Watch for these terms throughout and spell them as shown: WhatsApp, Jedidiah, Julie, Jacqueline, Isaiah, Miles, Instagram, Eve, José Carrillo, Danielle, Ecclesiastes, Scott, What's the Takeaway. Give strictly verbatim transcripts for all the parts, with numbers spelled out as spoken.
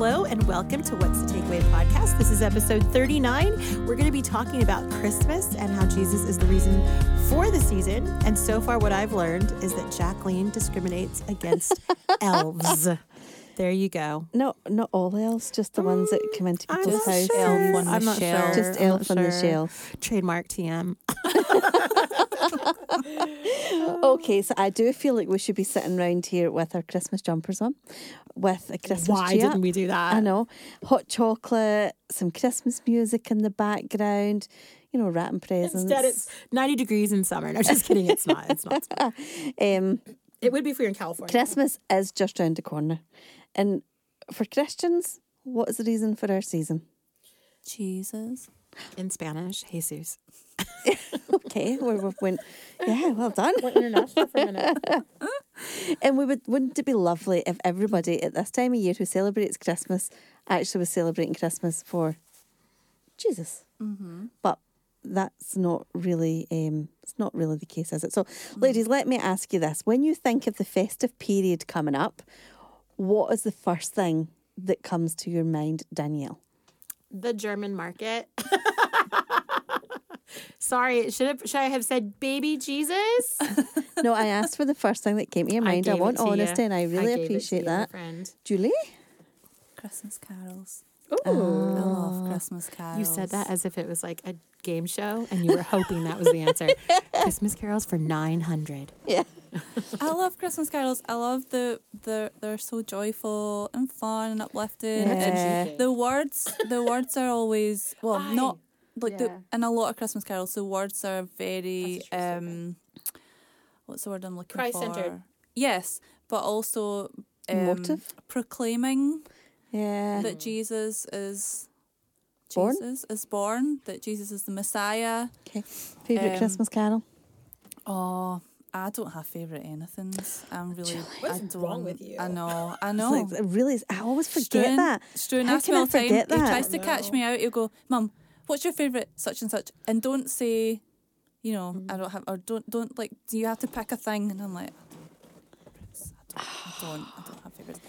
Hello and welcome to What's the Takeaway podcast. This is episode thirty-nine. We're going to be talking about Christmas and how Jesus is the reason for the season. And so far what I've learned is that Jacqueline discriminates against elves. There you go. No, not all elves, just the ones that come into people's house. Sure. Elf on the I'm not shelf. Sure. Just elf on sure. the shelf. Trademark T M. Okay, so I do feel like we should be sitting around here with our Christmas jumpers on, with a Christmas Why chia. didn't we do that? I know. Hot chocolate, some Christmas music in the background, you know, wrapping presents. Instead, it's ninety degrees in summer. No, just kidding. It's not. It's not. um, it would be if we were in California. Christmas is just around the corner. And for Christians, what is the reason for our season? Jesus. In Spanish, Jesus. Okay, we went, yeah, well done. Went international for a minute. And we would, wouldn't it be lovely if everybody at this time of year who celebrates Christmas actually was celebrating Christmas for Jesus? Mm-hmm. But that's not really, um, it's not really the case, is it? So, mm-hmm. Ladies, let me ask you this. When you think of the festive period coming up, what is the first thing that comes to your mind, Danielle? The German market. Sorry, should, have, should I have said baby Jesus? No, I asked for the first thing that came to your mind. I, I want honesty you. and I really I appreciate that. Julie? Christmas carols. Ooh. Oh, I love Christmas carols. You said that as if it was like a game show and you were hoping that was the answer. Christmas carols for nine hundred. Yeah. I love Christmas carols. I love the, the they're so joyful and fun and uplifted. Yeah. And the words the words are always well I, not like yeah. the, in a lot of Christmas carols the words are very um, what's the word I'm looking Christ for? Christ-centered. Yes, but also um, motive proclaiming yeah. that Jesus is born? Jesus is born, that Jesus is the Messiah. Okay. Favorite um, Christmas carol? Oh. I don't have favourite anythings. I'm really. What's I don't, wrong with you? I know. I know. It's like, it really, is, I always forget Struan, that. Struan How can I forget time, that? He tries to catch me out. He'll go, "Mum, what's your favourite such and such?" And don't say, you know, mm-hmm. I don't have, or don't, don't like. Do you have to pick a thing? And I'm like, I don't, I don't, I don't have favourites.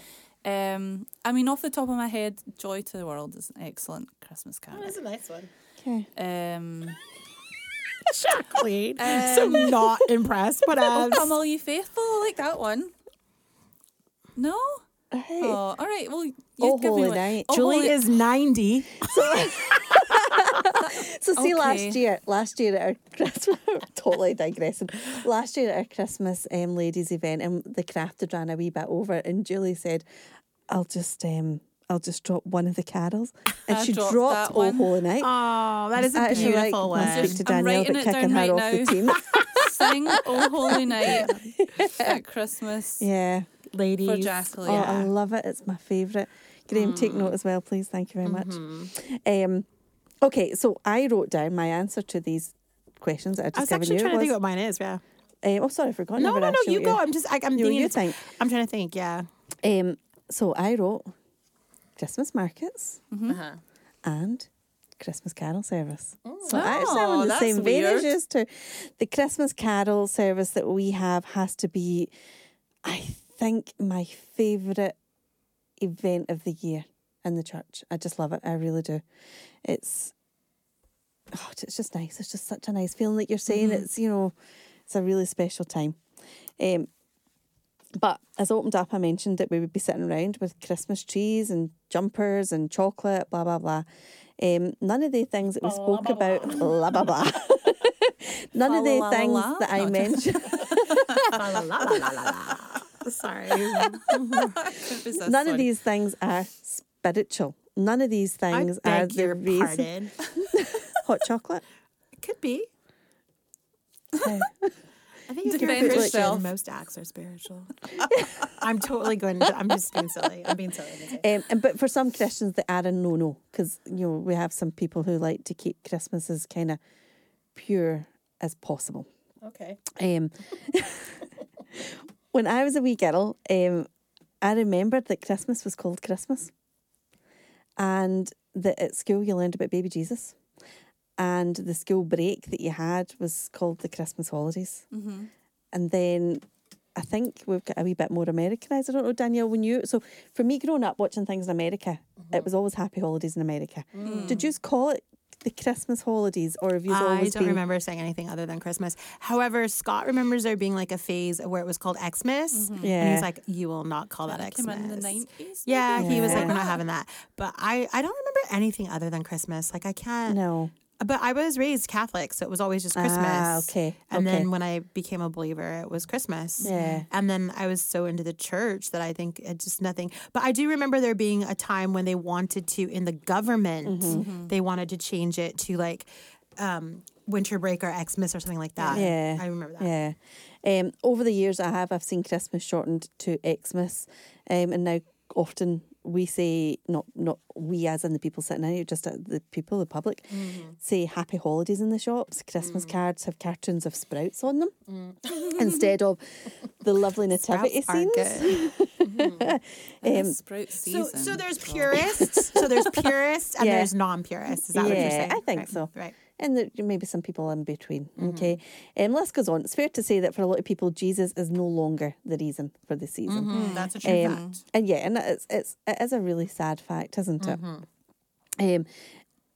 Um, I mean, off the top of my head, "Joy to the World" is an excellent Christmas carol. Oh, that's a nice one. Okay. Um. Jacqueline, um, so not impressed, but as come all you faithful, I like that one. No, right. Oh, all right. Well, you oh, give holy me one. Night. Oh, Julie holy... is ninety. So, so see, okay. last year, last year at our Christmas, totally digressing. Last year at our Christmas um, ladies event, and the craft had ran a wee bit over, and Julie said, "I'll just." Um, I'll just drop one of the carols. And I she dropped, dropped Oh Holy Night. Oh, that is a actually beautiful like, one. Speak to Danielle, but kicking her right off now. The team. Sing Oh Holy Night at Christmas. Yeah. Ladies. For Jacqueline. Oh, yeah. I love it. It's my favourite. Graham, mm. take note as well, please. Thank you very much. Mm-hmm. Um, okay, so I wrote down my answer to these questions that I just given you. I was actually trying to was. think what mine is, yeah. Um, oh, sorry, I forgot. No, no, no, no you go. You. I'm just, I, I'm you thinking. You think. I'm trying to think, yeah. Um. So I wrote... Christmas markets mm-hmm. uh-huh. and Christmas carol service. Oh, so wow, actually I'm in the same vein as yours too. The Christmas carol service that we have has to be, I think, my favourite event of the year in the church. I just love it. I really do. It's oh, it's just nice. It's just such a nice feeling that you're saying. Mm-hmm. It's, you know, it's a really special time. Um, But as I opened up, I mentioned that we would be sitting around with Christmas trees and jumpers and chocolate, blah, blah, blah. Um, none of the things that we spoke blah, blah, about, blah, blah, blah. None blah, of the la, things la, la. That I mentioned. la, la, la, la, la. Sorry. None of these things are spiritual. None of these things I beg are your the reason. Hot chocolate? It could be. Okay. I think it's defend yourself. Most acts are spiritual. I'm totally going. To, I'm just being silly. I'm being silly. Um, and but for some Christians, they are a no-no because you know we have some people who like to keep Christmas as kind of pure as possible. Okay. Um, when I was a wee girl, um, I remembered that Christmas was called Christmas, and that at school you learned about baby Jesus. And the school break that you had was called the Christmas holidays. Mm-hmm. And then I think we've got a wee bit more Americanized. I don't know, Danielle, when you... So for me, growing up, watching things in America, mm-hmm. it was always Happy Holidays in America. Mm. Did you call it the Christmas holidays, or have you always I don't been... remember saying anything other than Christmas. However, Scott remembers there being like a phase where it was called Xmas. Mm-hmm. Yeah. And he's like, you will not call that, that Xmas. Came in the nineties? Yeah, yeah, he was like, we're not having that. But I, I don't remember anything other than Christmas. Like, I can't... No. But I was raised Catholic, so it was always just Christmas. Ah, okay. And okay. then when I became a believer, it was Christmas. Yeah. And then I was so into the church that I think it just nothing. But I do remember there being a time when they wanted to, in the government, mm-hmm. they wanted to change it to like um, winter break or Xmas or something like that. Yeah. I remember that. Yeah. Um, over the years I have, I've seen Christmas shortened to Xmas. Um, and now often... we say, not not we as in the people sitting in here, just the people, the public, mm-hmm. say Happy Holidays in the shops. Christmas mm. cards have cartoons of sprouts on them mm. instead of the lovely nativity sprouts scenes. Mm-hmm. um, sprout season. So, so there's purists, so there's purists and yeah. there's non-purists. Is that yeah, what you're saying? I think right. so. Right. And there, maybe some people in between. Mm-hmm. Okay. Um, list goes on. It's fair to say that for a lot of people, Jesus is no longer the reason for the season. Mm-hmm. That's a true um, fact. And yeah, and it's, it's, it is a really sad fact, isn't it? Mm-hmm. Um,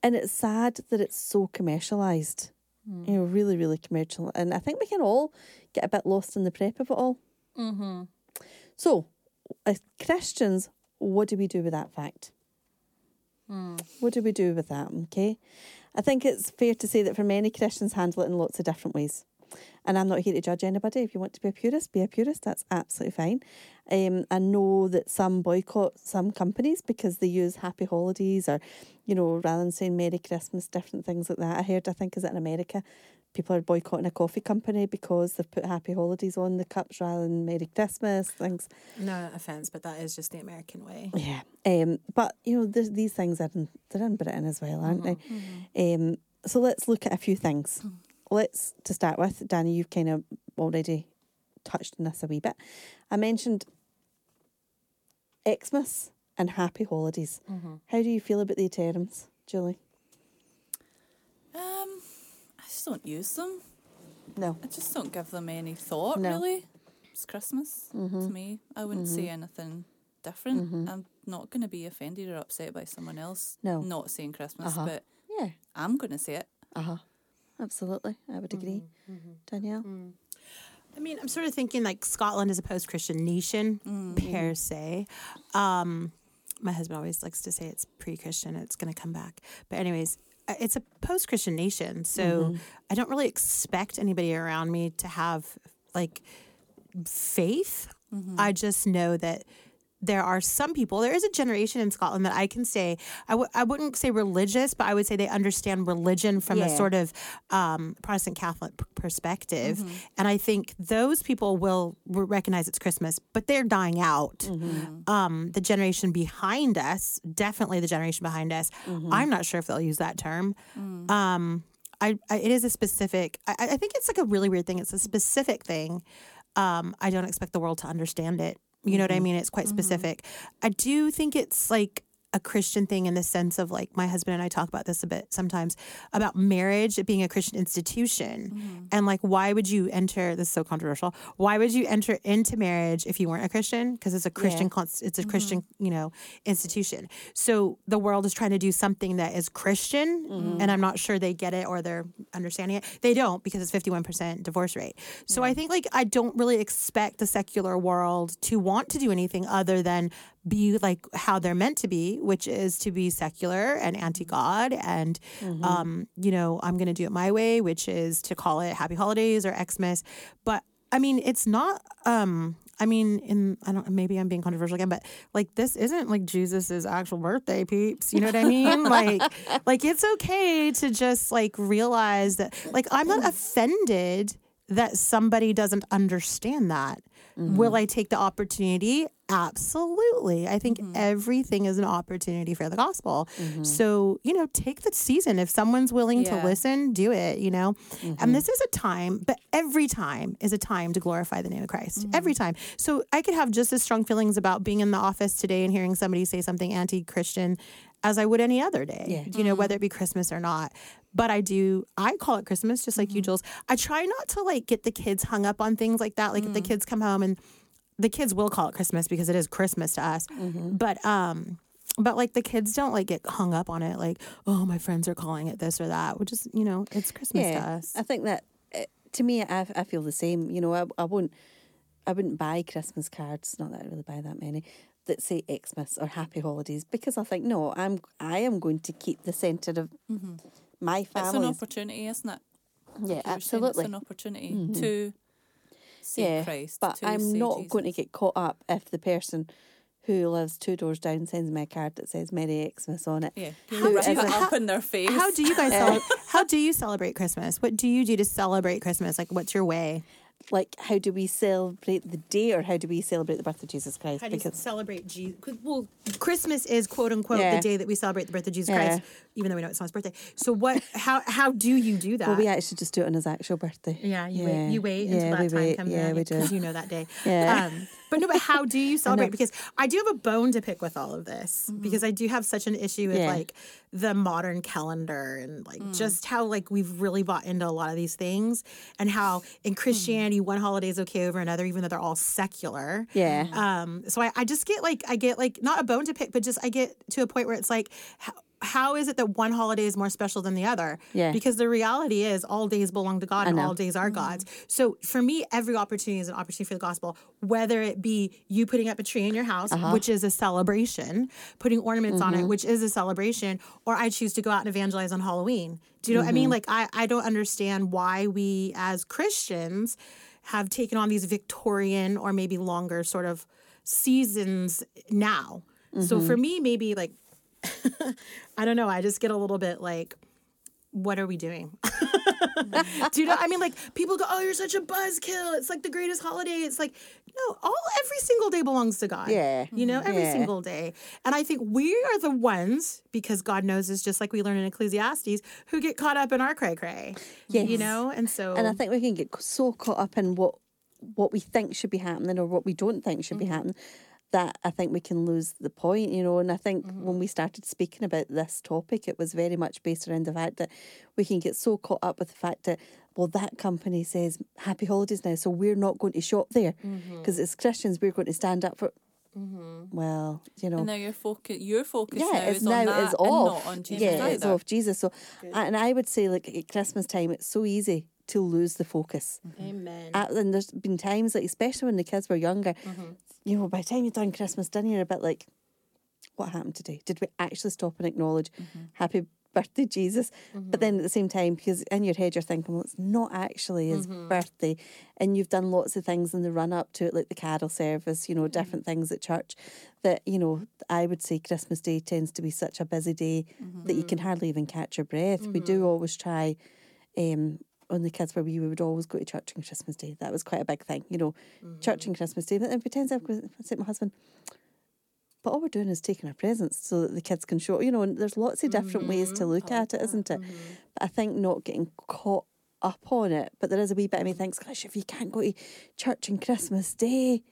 and it's sad that it's so commercialised. Mm. You know, really, really commercial. And I think we can all get a bit lost in the prep of it all. Mm-hmm. So, as Christians, what do we do with that fact? Mm. What do we do with that? Okay. I think it's fair to say that for many Christians handle it in lots of different ways. And I'm not here to judge anybody. If you want to be a purist, be a purist. That's absolutely fine. Um, I know that some boycott some companies because they use Happy Holidays or, you know, rather than saying Merry Christmas, different things like that. I heard, I think, is it in America, people are boycotting a coffee company because they've put Happy Holidays on the cups rather than Merry Christmas, things. No offence, but that is just the American way. Yeah. Um, but, you know, these things are in, they're in Britain as well, aren't mm-hmm. they? Mm-hmm. Um, so let's look at a few things. Mm. Let's, to start with, Danny, you've kind of already touched on this a wee bit. I mentioned Xmas and Happy Holidays. Mm-hmm. How do you feel about the terms, Julie? Um, I just don't use them. No. I just don't give them any thought, no. really. It's Christmas mm-hmm. to me. I wouldn't mm-hmm. say anything different. Mm-hmm. I'm not going to be offended or upset by someone else no. not saying Christmas, uh-huh. but yeah. I'm going to say it. Uh-huh. Absolutely, I would agree. Mm-hmm. Danielle? Mm. I mean, I'm sort of thinking like Scotland is a post-Christian nation, mm-hmm. per se. Um, my husband always likes to say it's pre-Christian, it's going to come back. But anyways, it's a post-Christian nation, so mm-hmm. I don't really expect anybody around me to have, like, faith. Mm-hmm. I just know that there are some people, there is a generation in Scotland that I can say, I, w- I wouldn't say religious, but I would say they understand religion from yeah. a sort of um, Protestant Catholic p- perspective. Mm-hmm. And I think those people will re- recognize it's Christmas, but they're dying out. Mm-hmm. Um, the generation behind us, definitely the generation behind us, mm-hmm. I'm not sure if they'll use that term. Mm. Um, I, I, it is a specific, I, I think it's like a really weird thing. It's a specific thing. Um, I don't expect the world to understand it. You know what I mean? It's quite specific. Mm-hmm. I do think it's like a Christian thing in the sense of like my husband and I talk about this a bit sometimes about marriage being a Christian institution. Mm-hmm. And like, why would you enter, this is so controversial, why would you enter into marriage if you weren't a Christian? Because it's a Christian, yeah. it's a mm-hmm. Christian, you know, institution. So the world is trying to do something that is Christian mm-hmm. and I'm not sure they get it or they're understanding it. They don't because it's fifty-one percent divorce rate. So yeah. I think like, I don't really expect the secular world to want to do anything other than be like how they're meant to be, which is to be secular and anti-God and, mm-hmm. um, you know, I'm going to do it my way, which is to call it Happy Holidays or Xmas. But I mean, it's not, um, I mean, in, I don't, maybe I'm being controversial again, but like, this isn't like Jesus's actual birthday, peeps. You know what I mean? like, like it's okay to just like realize that, like, I'm not offended that somebody doesn't understand that. Mm-hmm. Will I take the opportunity? Absolutely. I think mm-hmm. everything is an opportunity for the gospel. Mm-hmm. So, you know, take the season. If someone's willing yeah. to listen, do it, you know. Mm-hmm. And this is a time, but every time is a time to glorify the name of Christ. Mm-hmm. Every time. So I could have just as strong feelings about being in the office today and hearing somebody say something anti-Christian as I would any other day, yeah. you know, mm-hmm. whether it be Christmas or not. But I do, I call it Christmas, just like mm-hmm. you, Jules. I try not to, like, get the kids hung up on things like that. Like, mm-hmm. if the kids come home, and the kids will call it Christmas because it is Christmas to us. Mm-hmm. But, um, but, like, the kids don't, like, get hung up on it. Like, oh, my friends are calling it this or that. Which is, you know, it's Christmas yeah, to us. I think that, to me, I, I feel the same. You know, I, I won't, I wouldn't buy Christmas cards. Not that I really buy that many. That say Xmas or Happy Holidays, because I think no, I'm I am going to keep the centre of mm-hmm. my family. It's an opportunity, isn't it? Yeah, like absolutely. It's an opportunity mm-hmm. to see yeah, Christ. But to I'm say not Jesus. Going to get caught up if the person who lives two doors down sends me a card that says Merry Xmas on it. Yeah, how do you, up in their face. How do you guys? cel- how do you celebrate Christmas? What do you do to celebrate Christmas? Like, what's your way? Like, how do we celebrate the day, or how do we celebrate the birth of Jesus Christ? How do because you celebrate Jesus? Well, Christmas is, quote unquote, yeah. the day that we celebrate the birth of Jesus yeah. Christ, even though we know it's not his birthday. So what? How how do you do that? Well, we actually just do it on his actual birthday. Yeah, you yeah. wait, you wait yeah, until that time wait. comes yeah, in, because you know that day. Yeah. Um, but no, but how do you celebrate? I because I do have a bone to pick with all of this, mm-hmm. because I do have such an issue with, yeah. like, the modern calendar and, like, mm. just how, like, we've really bought into a lot of these things, and how in Christianity, mm. one holiday is okay over another, even though they're all secular. Yeah. Um. So I, I just get like I get like not a bone to pick, but just I get to a point where it's like, how, how is it that one holiday is more special than the other? Yeah. Because the reality is, all days belong to God, and all days are mm-hmm. God's. So for me, every opportunity is an opportunity for the gospel. Whether it be you putting up a tree in your house, uh-huh. which is a celebration, putting ornaments mm-hmm. on it, which is a celebration, or I choose to go out and evangelize on Halloween. Do you know mm-hmm. what I mean? Like, I, I don't understand why we as Christians have taken on these Victorian or maybe longer sort of seasons now. Mm-hmm. So for me, maybe, like, I don't know. I just get a little bit like, what are we doing? Do you know? I mean, like, people go, oh, you're such a buzzkill. It's like the greatest holiday. It's like, no, all every single day belongs to God. Yeah. You know, every yeah. single day. And I think we are the ones, because God knows us, just like we learn in Ecclesiastes, who get caught up in our cray-cray. Yes. You know? And so. And I think we can get so caught up in what what we think should be happening or what we don't think should mm-hmm. be happening, that I think we can lose the point, you know. And I think mm-hmm. when we started speaking about this topic, it was very much based around the fact that we can get so caught up with the fact that, well, that company says Happy Holidays now, so we're not going to shop there. Because mm-hmm. as Christians, we're going to stand up for... Mm-hmm. Well, you know... And now your focus, your focus yeah, now is now on that is off. and not on Jesus Yeah, either. It's off Jesus. So, Good. and I would say, like, at Christmas time, it's so easy to lose the focus. Mm-hmm. Amen. At, and there's been times, like, especially when the kids were younger... Mm-hmm. You know, by the time you're done Christmas dinner, you're a bit like, what happened today? Did we actually stop and acknowledge mm-hmm. Happy Birthday, Jesus? Mm-hmm. But then at the same time, because in your head you're thinking, well, it's not actually his mm-hmm. birthday. And you've done lots of things in the run-up to it, like the carol service, you know, mm-hmm. different things at church that, you know, I would say Christmas Day tends to be such a busy day mm-hmm. that you can hardly even catch your breath. Mm-hmm. We do always try... Um, on the kids where we would always go to church on Christmas Day. That was quite a big thing, you know, mm-hmm. church on Christmas Day. But then pretends I've said to my husband, but all we're doing is taking our presents so that the kids can show, you know, and there's lots of different mm-hmm. ways to look at it, isn't it? Mm-hmm. But I think not getting caught up on it, but there is a wee bit of me thinks, gosh, if you can't go to church on Christmas Day,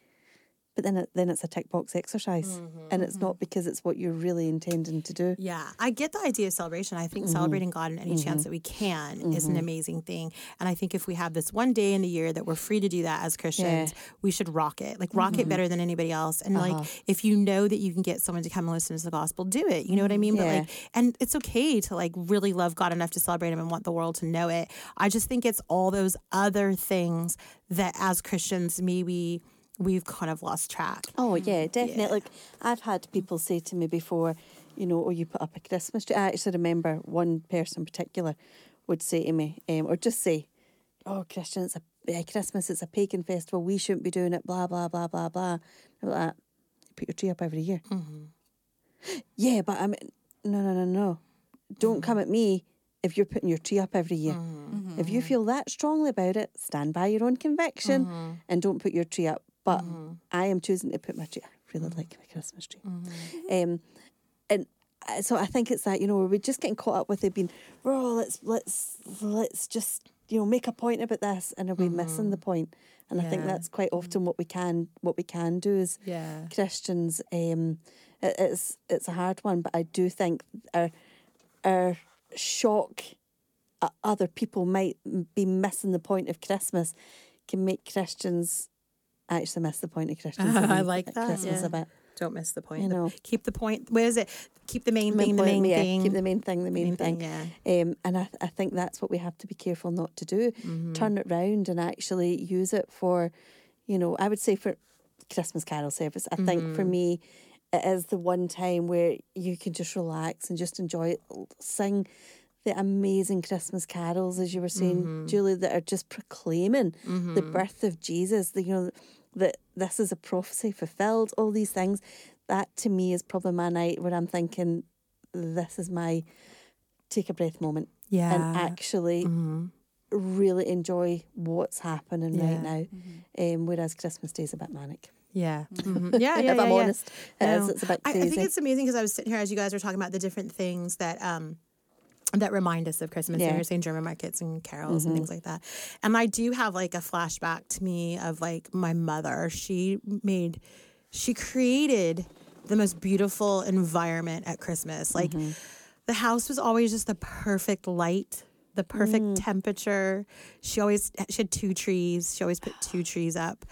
but then, it, then it's a tick box exercise mm-hmm, and it's mm-hmm. not because it's what you're really intending to do. Yeah, I get the idea of celebration. I think mm-hmm. celebrating God in any mm-hmm. chance that we can mm-hmm. is an amazing thing. And I think if we have this one day in the year that we're free to do that as Christians, yeah. we should rock it. Like, rock mm-hmm. it better than anybody else. And uh-huh. like, if you know that you can get someone to come and listen to the gospel, do it. You know what I mean? Yeah. But like, and it's okay to like really love God enough to celebrate him and want the world to know it. I just think it's all those other things that as Christians maybe... we've kind of lost track. Oh, yeah, definitely. Yeah. Like, I've had people say to me before, you know, oh, you put up a Christmas tree. I actually remember one person in particular would say to me, um, or just say, oh, Christian, it's a, uh, Christmas, it's a pagan festival, we shouldn't be doing it, blah, blah, blah, blah, blah. And like that, you put your tree up every year. Mm-hmm. Yeah, but I mean, no, no, no, no. Don't mm-hmm. come at me if you're putting your tree up every year. Mm-hmm. If you feel that strongly about it, stand by your own conviction mm-hmm. and don't put your tree up. But mm-hmm. I am choosing to put my tree. I really like my Christmas tree. Mm-hmm. Um, and so I think it's that, you know, we're just getting caught up with it being, oh, let's let's let's just, you know, make a point about this, and are we mm-hmm. missing the point? And yeah. I think that's quite often what we can what we can do as yeah. Christians. Um, it, it's it's a hard one, but I do think our our shock other people might be missing the point of Christmas can make Christians actually miss the point of Christmas. Uh, I like that. Christmas yeah. a bit. Don't miss the point. You know. Keep the point. Where is it? Keep the main, main, the main yeah, thing. Keep the main thing, the main, main thing. thing. Yeah. Um, and I, I think that's what we have to be careful not to do. Mm-hmm. Turn it round and actually use it for, you know, I would say for Christmas carol service. I mm-hmm. think for me, it is the one time where you can just relax and just enjoy it. Sing the amazing Christmas carols, as you were saying, mm-hmm. Julie, that are just proclaiming mm-hmm. the birth of Jesus. The, you know, that this is a prophecy fulfilled, all these things. That to me is probably my night where I'm thinking, this is my take a breath moment. Yeah. And actually mm-hmm. really enjoy what's happening yeah. right now. Mm-hmm. Um, whereas Christmas Day is a bit manic. Yeah. Mm-hmm. Yeah, yeah. If I'm yeah, honest, yeah. It no. is, it's a bit crazy. I, I think it's amazing because I was sitting here as you guys were talking about the different things that... Um, that remind us of Christmas. Yeah. And you're saying German markets and carols mm-hmm. and things like that. And I do have like a flashback to me of like my mother. She made, she created the most beautiful environment at Christmas. Like mm-hmm. the house was always just the perfect light, the perfect mm. temperature. She always, she had two trees. She always put two trees up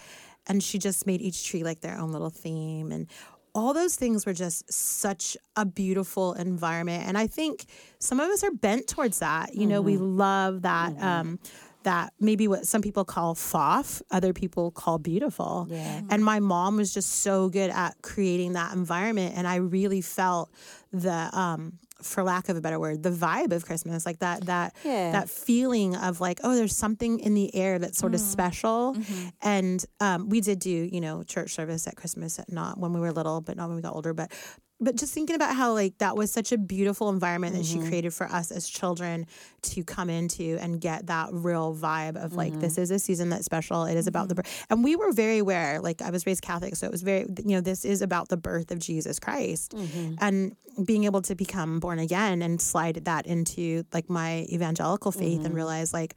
and she just made each tree like their own little theme. And all those things were just such a beautiful environment. And I think some of us are bent towards that. You know, mm-hmm. we love that, mm-hmm. um, that maybe what some people call faff, other people call beautiful. Yeah. And my mom was just so good at creating that environment. And I really felt the, um, for lack of a better word, the vibe of Christmas, like that that yeah. that feeling of like, oh, there's something in the air that's sort mm. of special. Mm-hmm. And um, we did do, you know, church service at Christmas, not when we were little, but not when we got older. But but just thinking about how like that was such a beautiful environment mm-hmm. that she created for us as children to come into and get that real vibe of like, mm-hmm. this is a season that's special. It is mm-hmm. about the birth. And we were very aware, like I was raised Catholic. So it was very, you know, this is about the birth of Jesus Christ mm-hmm. and being able to become born again and slide that into like my evangelical faith mm-hmm. and realize like,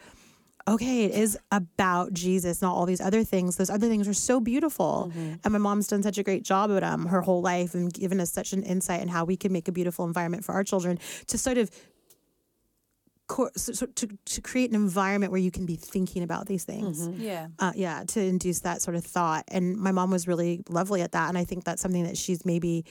okay, it is about Jesus, not all these other things. Those other things are so beautiful. Mm-hmm. And my mom's done such a great job with them her whole life and given us such an insight in how we can make a beautiful environment for our children to sort of co- so to, to create an environment where you can be thinking about these things. Mm-hmm. Yeah. Uh, yeah, to induce that sort of thought. And my mom was really lovely at that. And I think that's something that she's maybe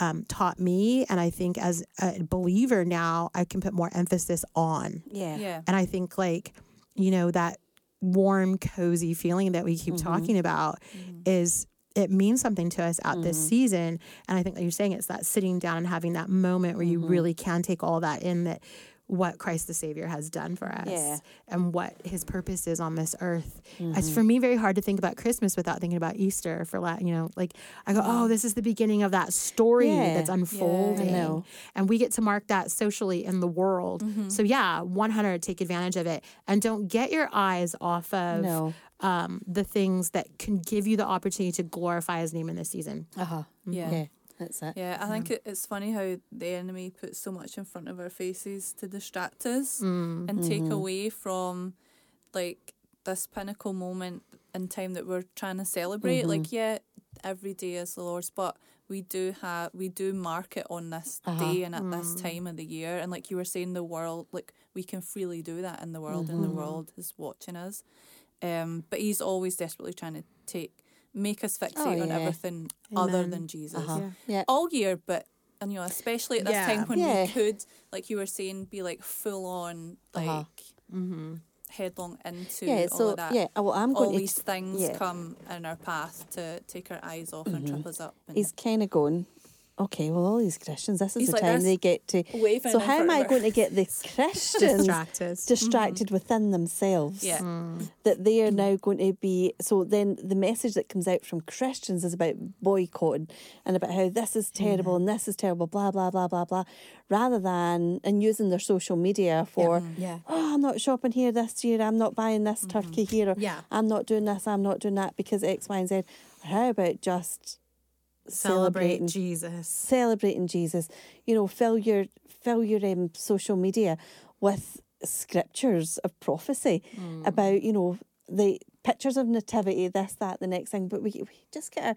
um, taught me. And I think as a believer now, I can put more emphasis on. Yeah. yeah. And I think like... you know, that warm, cozy feeling that we keep mm-hmm. talking about mm-hmm. is, it means something to us at mm-hmm. this season. And I think that you're saying it's that sitting down and having that moment where mm-hmm. you really can take all that in, that what Christ the Savior has done for us yeah. and what his purpose is on this earth. Mm-hmm. It's for me very hard to think about Christmas without thinking about Easter for Latin, you know, like I go, oh, this is the beginning of that story yeah. that's unfolding. Yeah. And we get to mark that socially in the world. Mm-hmm. So yeah, one hundred, take advantage of it and don't get your eyes off of no. um, the things that can give you the opportunity to glorify his name in this season. Uh-huh. Mm-hmm. Yeah. yeah. That's it. Yeah, I yeah. think it, it's funny how the enemy puts so much in front of our faces to distract us mm, and mm-hmm. take away from, like, this pinnacle moment in time that we're trying to celebrate. Mm-hmm. Like, yeah, every day is the Lord's, but we do have we do mark it on this uh-huh. day and at mm. this time of the year. And like you were saying, the world, like, we can freely do that in the world, mm-hmm. and the world is watching us. Um, but he's always desperately trying to take... make us fixate oh, yeah. on everything Amen. Other than Jesus uh-huh. yeah. Yeah. all year, but and, you know, especially at this yeah. time when yeah. we could, like you were saying, be like full on, like uh-huh. mm-hmm. headlong into yeah, all so, of that. Yeah, well, I'm all going these to, things yeah. come in our path to take our eyes off mm-hmm. and trip us up. And he's yeah. kind of going, okay, well, all these Christians, this is He's the like time they get to... So how am I going to get the Christians distracted, distracted mm-hmm. within themselves? Yeah. Mm. That they are now going to be... So then the message that comes out from Christians is about boycotting and about how this is terrible yeah. and this is terrible, blah, blah, blah, blah, blah, rather than... And using their social media for, yeah. Yeah. oh, I'm not shopping here this year, I'm not buying this mm-hmm. turkey here, or yeah. I'm not doing this, I'm not doing that because X, Y and Z. How about just... Celebrating, celebrating Jesus, celebrating Jesus. You know, fill your fill your um, social media with scriptures of prophecy mm. about, you know, the pictures of nativity, this, that, the next thing. But we we just get our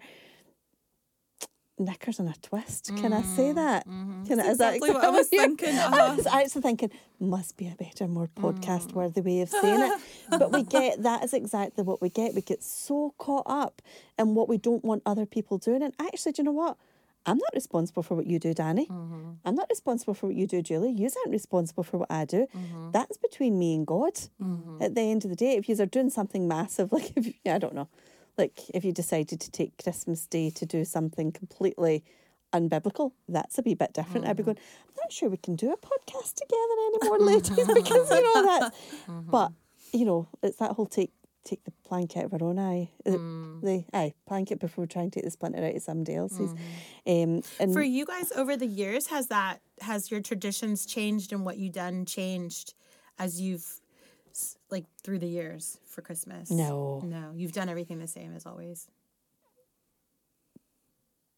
knickers in a twist. Can mm, I say that? Mm-hmm. Can I, is exactly that exactly what I was thinking. Uh-huh. I was actually thinking, must be a better, more podcast-worthy way of saying it. But we get, that is exactly what we get. We get so caught up in what we don't want other people doing. And actually, do you know what? I'm not responsible for what you do, Danny. Mm-hmm. I'm not responsible for what you do, Julie. You aren't responsible for what I do. Mm-hmm. That's between me and God. Mm-hmm. At the end of the day, if you are doing something massive, like, if, yeah, I don't know, like if you decided to take Christmas Day to do something completely unbiblical, that's a wee bit different. Mm-hmm. I'd be going, I'm not sure we can do a podcast together anymore, ladies, because, you know, that. Mm-hmm. But, you know, it's that whole take take the plank out of our own eye. Mm. The eye blanket before we try and take the splinter out of somebody else's. Mm. Um, and for you guys over the years, has that has your traditions changed and what you've done changed as you've, like, through the years for Christmas? No. No. You've done everything the same as always.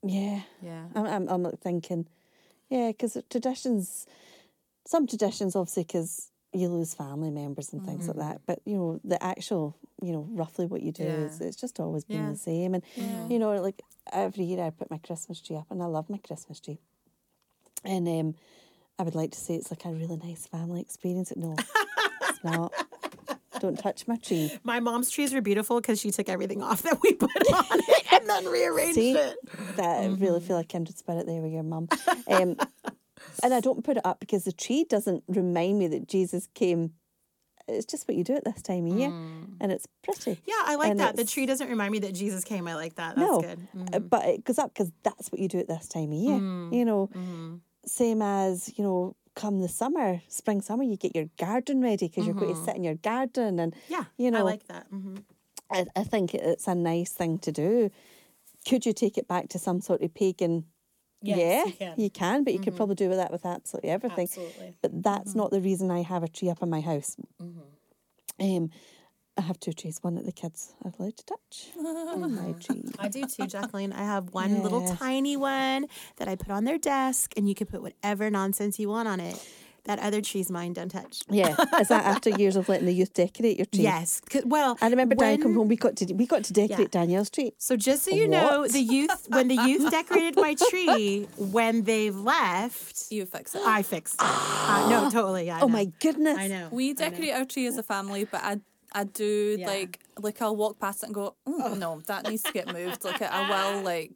Yeah. Yeah. I'm I'm, I'm not thinking, yeah, because traditions, some traditions obviously because you lose family members and things mm-hmm. like that, but, you know, the actual, you know, roughly what you do yeah. is it's just always been yeah. the same. And yeah. you know, like every year I put my Christmas tree up, and I love my Christmas tree, and um, I would like to say it's like a really nice family experience. No, it's not. Don't touch my tree. My mom's trees were beautiful because she took everything off that we put on it and then rearranged See, it that mm-hmm. I really feel like kindred spirit there with your mum. um And I don't put it up because the tree doesn't remind me that Jesus came. It's just what you do at this time of year. Mm. And it's pretty. Yeah, I like and that. The tree doesn't remind me that Jesus came. I like that. That's no, good. Mm. But it goes up because that's what you do at this time of year. Mm. You know, mm. same as, you know, come the summer, spring, summer, you get your garden ready because mm-hmm. you're going to sit in your garden. And, yeah, you know, I like that. Mm-hmm. I, I think it's a nice thing to do. Could you take it back to some sort of pagan... Yes, yeah, you can. you can, but you mm-hmm. could probably do with that with absolutely everything. Absolutely. But that's mm-hmm. not the reason I have a tree up in my house. Mm-hmm. Um, I have two trees, one that the kids are allowed to touch. My tree. I do too, Jacqueline. I have one yeah. little tiny one that I put on their desk, and you can put whatever nonsense you want on it. That other tree's mine, don't touch. Yeah, is that after years of letting the youth decorate your tree? Yes. Well, I remember when Dan come home, we got to we got to decorate yeah. Danielle's tree. So just so you what? know, the youth when the youth decorated my tree, when they left, you fix it. I fixed it. uh, no, totally. Yeah. I oh know. my goodness. I know. We decorate know. our tree as a family, but I I do yeah. like like I'll walk past it and go, oh, no, that needs to get moved. Like I will like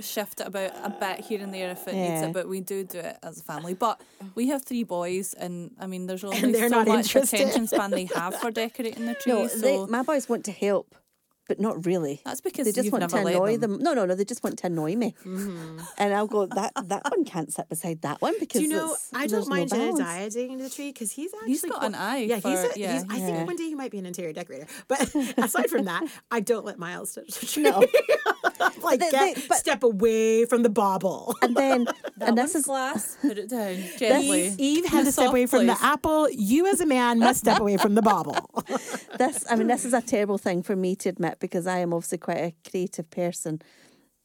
shift it about a bit here and there if it yeah. needs it, but we do do it as a family. But we have three boys, and I mean, there's only so much interested. attention span they have for decorating the tree. No, so they, my boys want to help, but not really. That's because they just you've want never to annoy them. them. No, no, no. They just want to annoy me, mm-hmm. and I'll go that that one can't sit beside that one because do you know I don't mind no Jedidiah digging the tree because he's actually he's got well, an eye. Yeah, for, he's, a, yeah. he's. I yeah. think one day he might be an interior decorator. But aside from that, I don't let Miles touch the tree. No. Like they, get, they, but, step away from the bauble. And then that and this is glass. Put it down gently. Eve, Eve had to step away from place. the apple. You as a man must step away from the bauble. This I mean, this is a terrible thing for me to admit. Because I am obviously quite a creative person.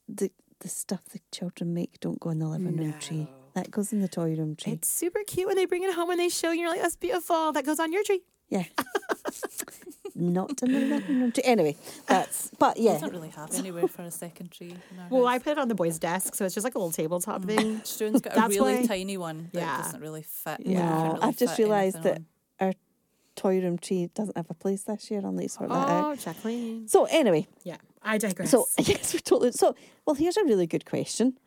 The the stuff the children make don't go in the living no. room tree. That goes in the toy room tree. It's super cute when they bring it home and they show you. You're like, that's beautiful. That goes on your tree. Yeah. Not in the living room tree. Anyway, that's, but yeah. I don't really have anywhere for a second tree. Well, house. I put it on the boys' desk, so it's just like a little tabletop mm. thing. Struan's got that's a really why... tiny one that yeah. doesn't really fit. Yeah. No, really I've just realised that on. our toy room tree doesn't have a place this year. I'll need to sort oh, that out. Oh, Jacqueline. So anyway. Yeah, I digress. So yes, we totally. So well, here's a really good question.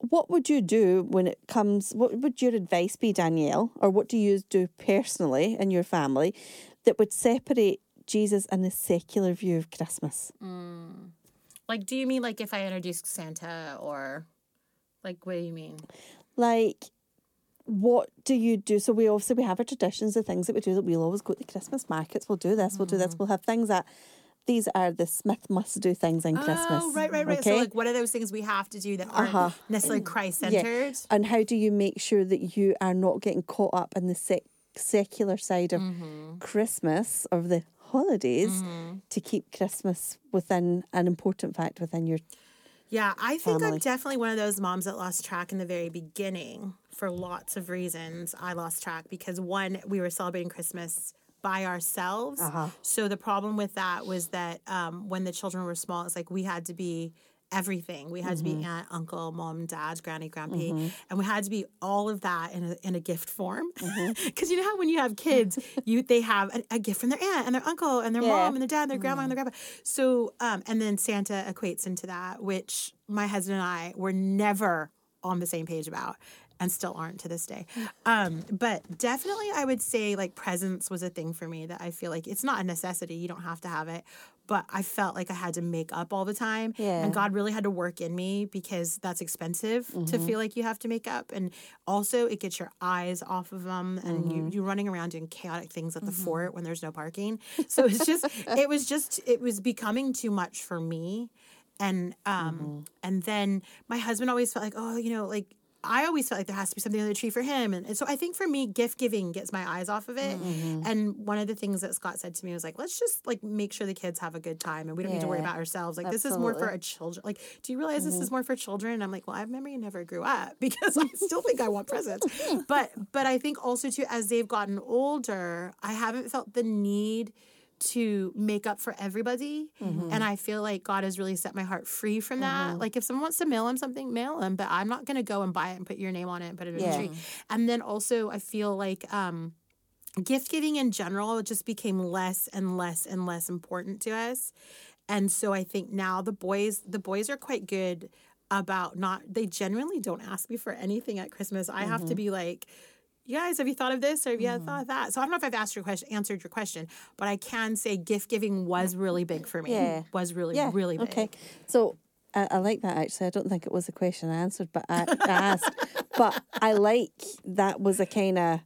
What would you do when it comes? What would your advice be, Danielle, or what do you do personally in your family that would separate Jesus and the secular view of Christmas? Mm. Like, do you mean like if I introduce Santa, or like what do you mean? Like. What do you do? So we obviously we have our traditions, the things that we do. That we'll always go to the Christmas markets. We'll do this. We'll mm. do this. We'll have things that these are the Smith must do things in oh, Christmas. Oh, right, right, right. Okay? So like, what are those things we have to do that aren't uh-huh. necessarily Christ centered? Yeah. And how do you make sure that you are not getting caught up in the sec- secular side of mm-hmm. Christmas or the holidays mm-hmm. to keep Christmas within an important fact within your. Yeah, I think family. I'm definitely one of those moms that lost track in the very beginning. For lots of reasons, I lost track because, one, we were celebrating Christmas by ourselves. Uh-huh. So the problem with that was that um, when the children were small, it's like we had to be everything. We had mm-hmm. to be aunt, uncle, mom, dad, granny, grandpa. Mm-hmm. And we had to be all of that in a, in a gift form. Because mm-hmm. you know how when you have kids, you they have a, a gift from their aunt and their uncle and their yeah. mom and their dad and their grandma mm-hmm. and their grandpa. So, um, and then Santa equates into that, which my husband and I were never on the same page about. And still aren't to this day. Um, but definitely I would say, like, presents was a thing for me that I feel like it's not a necessity. You don't have to have it. But I felt like I had to make up all the time. Yeah. And God really had to work in me because that's expensive mm-hmm. to feel like you have to make up. And also it gets your eyes off of them. And mm-hmm. you, you're running around doing chaotic things at the mm-hmm. fort when there's no parking. So it's just it was just it was becoming too much for me. And um, mm-hmm. and then my husband always felt like, oh, you know, like, I always felt like there has to be something on the tree for him. And, and so I think for me, gift giving gets my eyes off of it. Mm-hmm. And one of the things that Scott said to me was like, let's just like make sure the kids have a good time and we don't yeah. need to worry about ourselves. Like Absolutely. This is more for our children. Like, do you realize mm-hmm. this is more for children? And I'm like, well, I remember you never grew up because I still think I want presents. But, but I think also too, as they've gotten older, I haven't felt the need to make up for everybody. Mm-hmm. And I feel like God has really set my heart free from that. Mm-hmm. Like if someone wants to mail him something, mail him, but I'm not going to go and buy it and put your name on it and put it in yeah. the tree. And then also I feel like, um, gift giving in general just became less and less and less important to us. And so I think now the boys, the boys are quite good about not, they genuinely don't ask me for anything at Christmas. I mm-hmm. have to be like, you guys, have you thought of this or have you mm-hmm. thought of that? So I don't know if I've asked your question, answered your question, but I can say gift giving was really big for me. Yeah. Was really, yeah. really big. Okay. So I, I like that, actually. I don't think it was a question I answered, but I, I asked. But I like that was a kind of,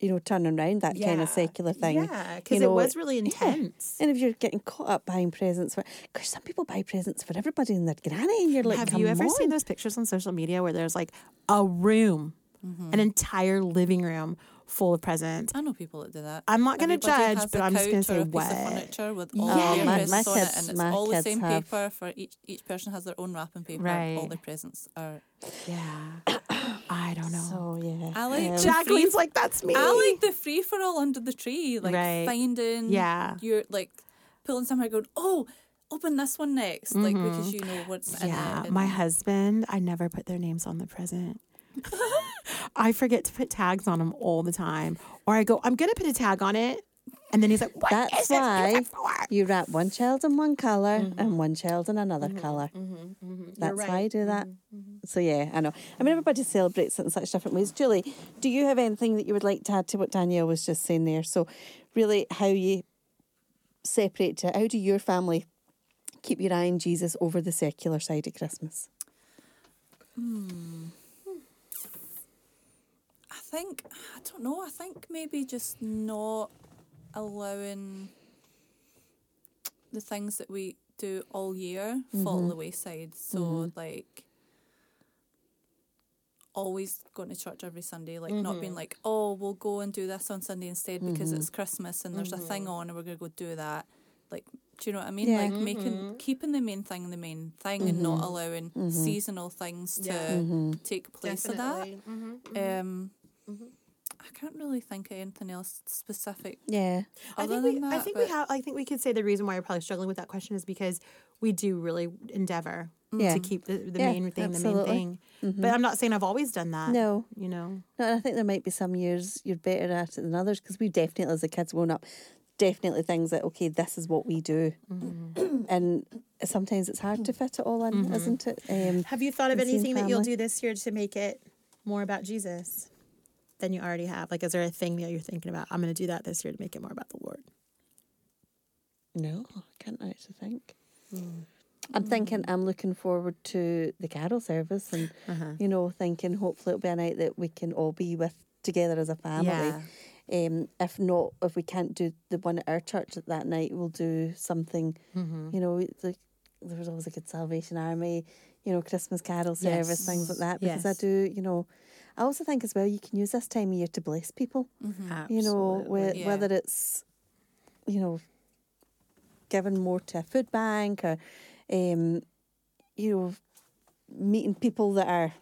you know, turning around that yeah. kind of secular thing. Yeah, because you know, it was really intense. Yeah. And if you're getting caught up buying presents, because some people buy presents for everybody and their granny, and you're like, have you ever on. seen those pictures on social media where there's like a room? Mm-hmm. An entire living room full of presents. I know people that do that. I'm not going to judge, but I'm just going to say what. Furniture with all yeah. the my, my kids, on it, and it's all the same have... paper for each. Each person has their own wrapping paper. Right. All the presents are. Yeah. I don't know. So, yeah. I like um, Jacqueline's free, like that's me. I like the free for all under the tree, like right. finding. Yeah. You're like pulling somewhere, going, oh. Open this one next, mm-hmm. like because you know what's. Yeah. In it. My husband, I never put their names on the present. I forget to put tags on them all the time, or I go, I'm gonna put a tag on it, and then he's like, what that's is why this for? You wrap one child in one colour mm-hmm. and one child in another mm-hmm. colour mm-hmm. Mm-hmm. that's right. why I do that mm-hmm. so yeah I know I mean everybody celebrates it in such different ways. Julie, do you have anything that you would like to add to what Danielle was just saying there? So really, how you separate to, how do your family keep your eye on Jesus over the secular side of Christmas? hmm I think, I don't know, I think maybe just not allowing the things that we do all year mm-hmm. fall on the wayside. So, mm-hmm. like, always going to church every Sunday, like, mm-hmm. not being like, oh, we'll go and do this on Sunday instead mm-hmm. because it's Christmas and there's mm-hmm. a thing on and we're going to go do that. Like, do you know what I mean? Yeah. Like, mm-hmm. making keeping the main thing the main thing mm-hmm. and not allowing mm-hmm. seasonal things to mm-hmm. take place Definitely. Of that. Mm-hmm. Mm-hmm. Um, Mm-hmm. I can't really think of anything else specific. Yeah, I think we, that, I think we have. I think we could say the reason why we're probably struggling with that question is because we do really endeavor yeah. to keep the, the yeah, main thing, absolutely. the main thing. Mm-hmm. But I'm not saying I've always done that. No, you know. No, and I think there might be some years you're better at it than others, because we definitely, as the kids grown up, definitely things that okay, this is what we do, mm-hmm. and sometimes it's hard to fit it all in, mm-hmm. isn't it? Um, have you thought of anything that you'll do this year to make it more about Jesus than you already have? Like, is there a thing that you're thinking about? I'm going to do that this year to make it more about the Lord. No, I can't actually think. Mm. I'm mm. thinking I'm looking forward to the carol service and, uh-huh. you know, thinking hopefully it'll be a night that we can all be with together as a family. Yeah. Um, if not, if we can't do the one at our church at that night, we'll do something, mm-hmm. you know, like, there was always a good Salvation Army, you know, Christmas carol service, yes. things like that. Because yes. I do, you know, I also think as well you can use this time of year to bless people. Mm-hmm. You know, wh- yeah. whether it's, you know, giving more to a food bank or, um, you know, meeting people that are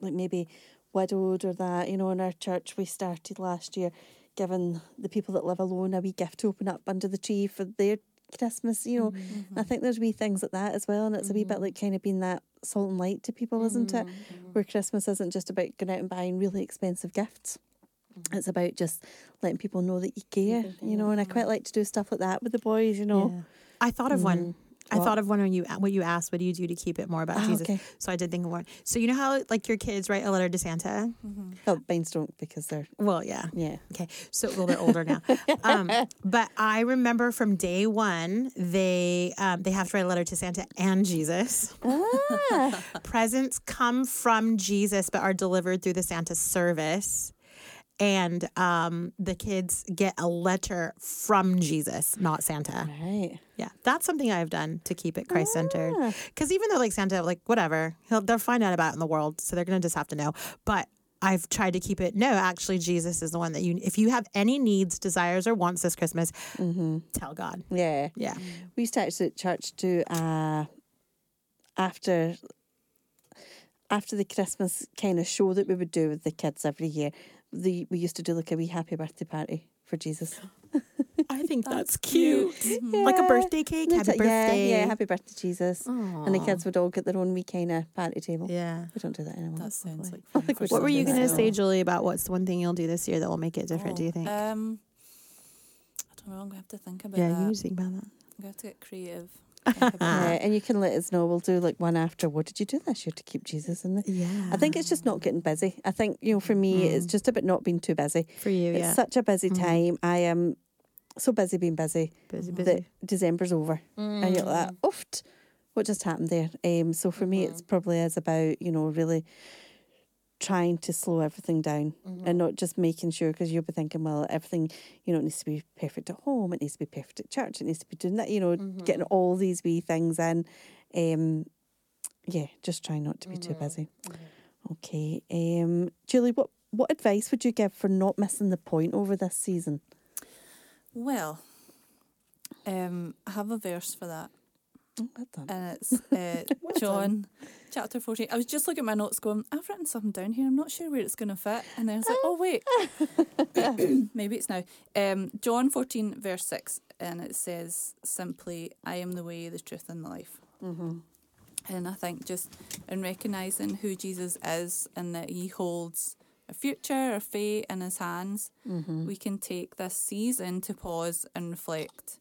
like maybe widowed or that. You know, in our church we started last year giving the people that live alone a wee gift to open up under the tree for their Christmas, you know. Mm-hmm. I think there's wee things like that as well, and it's mm-hmm. a wee bit like kind of being that salt and light to people, mm-hmm. isn't it? Mm-hmm. Where Christmas isn't just about going out and buying really expensive gifts. Mm-hmm. It's about just letting people know that you care, mm-hmm. you know, and I quite like to do stuff like that with the boys, you know. Yeah. I thought of mm-hmm. one. What? I thought of one when you what you asked, what do you do to keep it more about oh, Jesus? Okay. So I did think of one. So you know how like your kids write a letter to Santa? Mm-hmm. Oh, Baines don't because they're well, yeah, yeah. Okay, so well they're older now. Um, but I remember from day one they um, they have to write a letter to Santa and Jesus. Ah. Presents come from Jesus, but are delivered through the Santa service. And um, the kids get a letter from Jesus, not Santa. Right. Yeah. That's something I've done to keep it Christ-centered. Because yeah. even though, like, Santa, like, whatever, he'll, they'll find out about it in the world, so they're going to just have to know. But I've tried to keep it, no, actually, Jesus is the one that you, if you have any needs, desires, or wants this Christmas, mm-hmm. tell God. Yeah. Yeah. We used to actually at church do, uh, after, after the Christmas kind of show that we would do with the kids every year, The, we used to do like a wee happy birthday party for Jesus. I think that's, that's cute. Mm-hmm. Yeah. Like a birthday cake. Happy yeah, birthday. Yeah, happy birthday, Jesus. Aww. And the kids would all get their own wee kind of party table. Yeah. We don't do that anymore. That sounds like fun. What were you going to say, Julie, about what's the one thing you'll do this year that will make it different, oh, do you think? Um, I don't know. I'm going to have to think about yeah, that. Yeah, you need to think about that. I'm going to have to get creative. Yeah, and you can let us know. We'll do like one after. What did you do this year to keep Jesus in there? Yeah, I think it's just not getting busy. I think, you know, for me, mm. it's just about not being too busy. For you, it's yeah. It's such a busy mm. time. I am so busy being busy. Busy, busy. That December's over, mm. and you're like, oof, what just happened there? Um, so for me, mm-hmm. it's probably is about, you know, really trying to slow everything down, mm-hmm. and not just making sure, because you'll be thinking, well, everything, you know, it needs to be perfect at home, it needs to be perfect at church, it needs to be doing that, you know, mm-hmm. getting all these wee things in. Um, yeah, just try not to be mm-hmm. too busy. Mm-hmm. Okay. Um, Julie, what, what advice would you give for not missing the point over this season? Well, um, I have a verse for that. Oh, well done. And it's uh, well John done. chapter fourteen. I was just looking at my notes going, I've written something down here, I'm not sure where it's going to fit. And then I was like, oh wait, maybe it's now. um, John fourteen verse six, and it says simply, I am the way, the truth and the life. Mm-hmm. And I think just in recognising who Jesus is and that he holds our future, our fate in his hands, mm-hmm. we can take this season to pause and reflect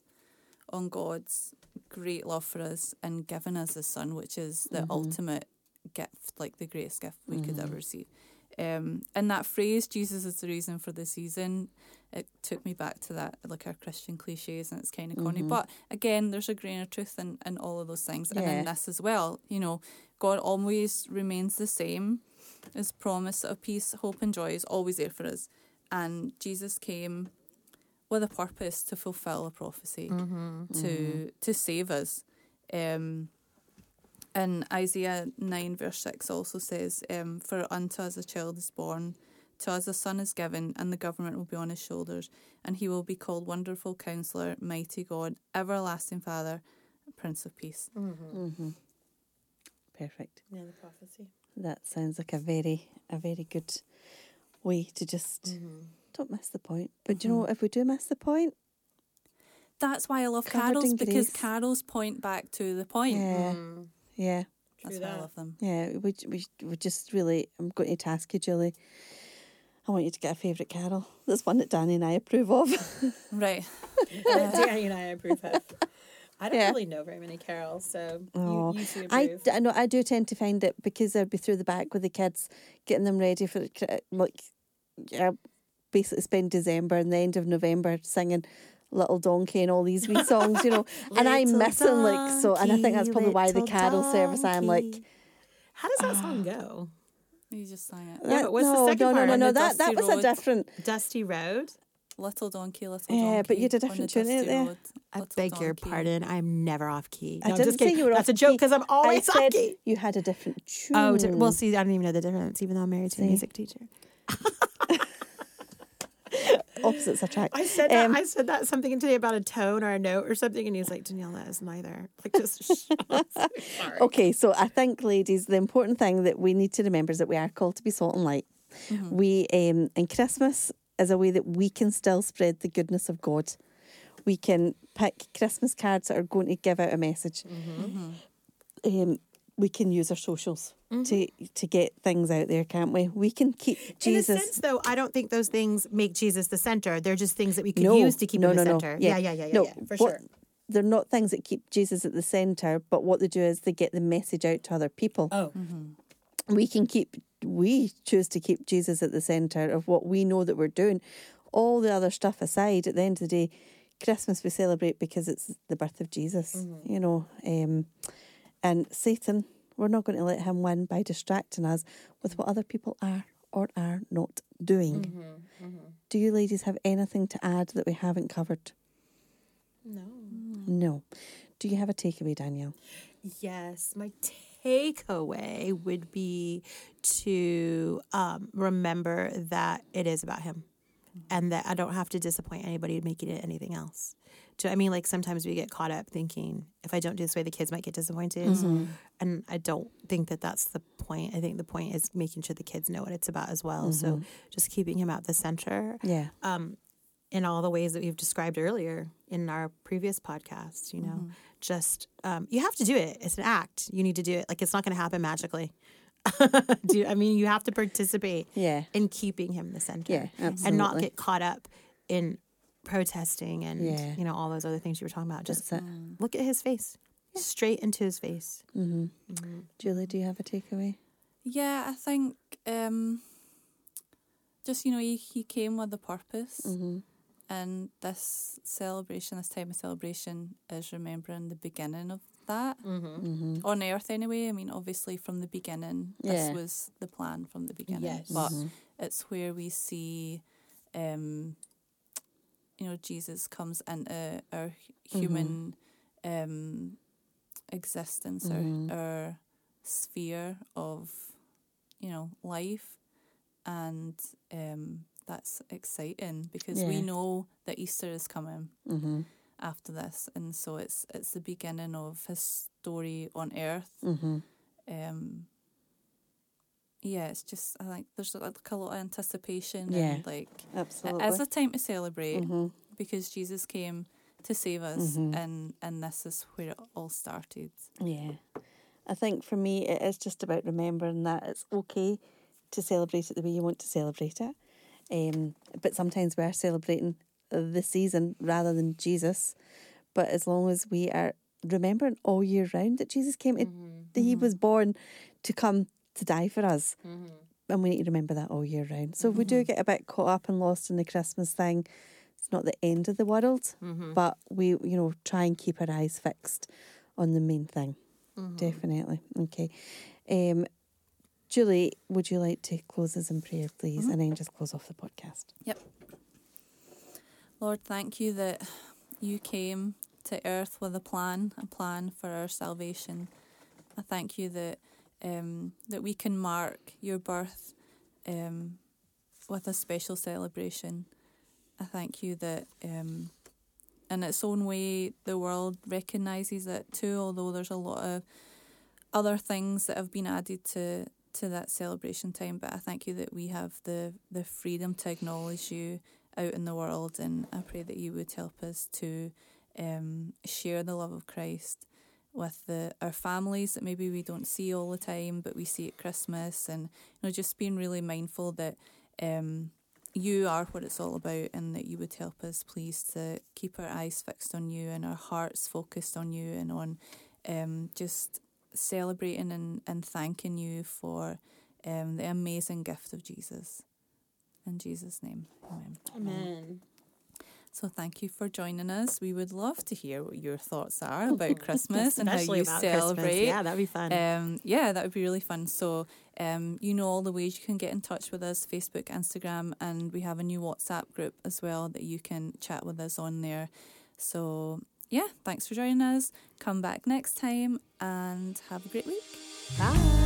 on God's great love for us and giving us his son, which is the mm-hmm. ultimate gift, like the greatest gift we mm-hmm. could ever receive. Um, and that phrase, Jesus is the reason for the season, it took me back to that, like our Christian cliches, and it's kind of corny. Mm-hmm. But again, there's a grain of truth in, in all of those things, yeah. and in this as well. You know, God always remains the same. His promise of peace, hope and joy is always there for us. And Jesus came with a purpose to fulfill a prophecy, mm-hmm, to mm-hmm. to save us, um, and Isaiah nine verse six also says, um, "For unto us a child is born, to us a son is given, and the government will be on his shoulders, and he will be called Wonderful Counselor, Mighty God, Everlasting Father, Prince of Peace." Mm-hmm. Mm-hmm. Perfect. Yeah, the prophecy. That sounds like a very a very good way to just. Mm-hmm. Don't miss the point. But mm-hmm. you know, if we do miss the point, that's why I love carols, because carols point back to the point. Yeah, mm. yeah. That's that. Why I love them. Yeah, we we we just really. I'm going to task you, Julie. I want you to get a favourite carol. That's one that Danny and I approve of. Right. Yeah. Danny and I approve of. I don't yeah. really know very many carols, so oh. you, you two approve. I, I know I do tend to find that because I'd be through the back with the kids, getting them ready for like, yeah. basically spend December and the end of November singing Little Donkey and all these wee songs, you know. And I'm missing like so, and I think that's probably why the carol donkey. service I'm like, how does that uh, song go? You just sang it. That, yeah, but what's no, the second no, part? No, no, no, no. That that was road. a different Dusty Road. Little Donkey, Little Donkey. Yeah, but you did a different tune in there. I beg donkey. your pardon. I'm never off key. No, I didn't say you were off key. That's a joke because I'm always I said off key. You had a different tune. Oh, did, well, see, I don't even know the difference, even though I'm married to see. a music teacher. Opposites attract. I said that, um, I said that something today about a tone or a note or something, and he was like, Danielle, that is neither. Like, just sh- sorry. Okay, so I think, ladies, the important thing that we need to remember is that we are called to be salt and light. Mm-hmm. We um, and Christmas is a way that we can still spread the goodness of God. we can pick Christmas cards that are going to give out a message. Mm-hmm. Mm-hmm. Um, we can use our socials mm-hmm. to to get things out there, can't we? We can keep Jesus. In a sense, though, I don't think those things make Jesus the center. They're just things that we can no, use to keep no, him no, the center. No. Yeah, yeah, yeah, yeah, no, yeah for what, sure. They're not things that keep Jesus at the center, but what they do is they get the message out to other people. Oh. Mm-hmm. We can keep, we choose to keep Jesus at the center of what we know that we're doing. All the other stuff aside, at the end of the day, Christmas we celebrate because it's the birth of Jesus, mm-hmm. you know. Um, and Satan, we're not going to let him win by distracting us with what other people are or are not doing. Mm-hmm. Mm-hmm. Do you ladies have anything to add that we haven't covered? No. No. Do you have a takeaway, Danielle? Yes, my takeaway would be to um, remember that it is about him. And that I don't have to disappoint anybody to make it anything else. Do you know what I mean? Like, sometimes we get caught up thinking, if I don't do this way, the kids might get disappointed. Mm-hmm. And I don't think that that's the point. I think the point is making sure the kids know what it's about as well. Mm-hmm. So just keeping him at the center. Yeah. Um, in all the ways that we've described earlier in our previous podcast, you know, mm-hmm. just um, you have to do it. It's an act. You need to do it. Like, it's not going to happen magically. Do you, I mean, you have to participate yeah. in keeping him the center yeah, absolutely. And not get caught up in protesting and, yeah. you know, all those other things you were talking about. Just look at his face, yeah. straight into his face. Mm-hmm. Mm-hmm. Julie, do you have a takeaway? Yeah, I think um, just, you know, he, he came with a purpose. Mm-hmm. And this celebration, this time of celebration, is remembering the beginning of that mm-hmm. Mm-hmm. on earth anyway. I mean, obviously from the beginning yeah. this was the plan from the beginning yes. but mm-hmm. it's where we see um, you know, Jesus comes into our human mm-hmm. um, existence mm-hmm. our, our sphere of, you know, life, and um, that's exciting because yeah. we know that Easter is coming mm-hmm. after this, and so it's it's the beginning of his story on earth. Mm-hmm. Um, yeah, it's just, I think there's like a lot of anticipation yeah. and like absolutely. It is a time to celebrate mm-hmm. because Jesus came to save us mm-hmm. and, and this is where it all started. Yeah. I think for me it is just about remembering that it's okay to celebrate it the way you want to celebrate it. Um, but sometimes we are celebrating the season rather than Jesus, but as long as we are remembering all year round that Jesus came to, mm-hmm. that he was born to come to die for us mm-hmm. and we need to remember that all year round. So mm-hmm. if we do get a bit caught up and lost in the Christmas thing, it's not the end of the world mm-hmm. but we, you know, try and keep our eyes fixed on the main thing mm-hmm. definitely. Okay, um, Julie, would you like to close us in prayer, please, mm-hmm. and then just close off the podcast? Yep. Lord, thank you that you came to earth with a plan, a plan for our salvation. I thank you that um, that we can mark your birth um, with a special celebration. I thank you that um, in its own way the world recognises it too, although there's a lot of other things that have been added to, to that celebration time. But I thank you that we have the, the freedom to acknowledge you out in the world, and I pray that you would help us to um, share the love of Christ with the our families that maybe we don't see all the time, but we see at Christmas, and, you know, just being really mindful that um, you are what it's all about, and that you would help us, please, to keep our eyes fixed on you and our hearts focused on you, and on um, just celebrating and, and thanking you for um, the amazing gift of Jesus. In Jesus' name, amen. Amen. So thank you for joining us. We would love to hear what your thoughts are about Christmas and how you celebrate. Christmas. Yeah, that'd be fun. Um, yeah, that would be really fun. So um, you know all the ways you can get in touch with us, Facebook, Instagram, and we have a new WhatsApp group as well that you can chat with us on there. So yeah, thanks for joining us. Come back next time and have a great week. Bye.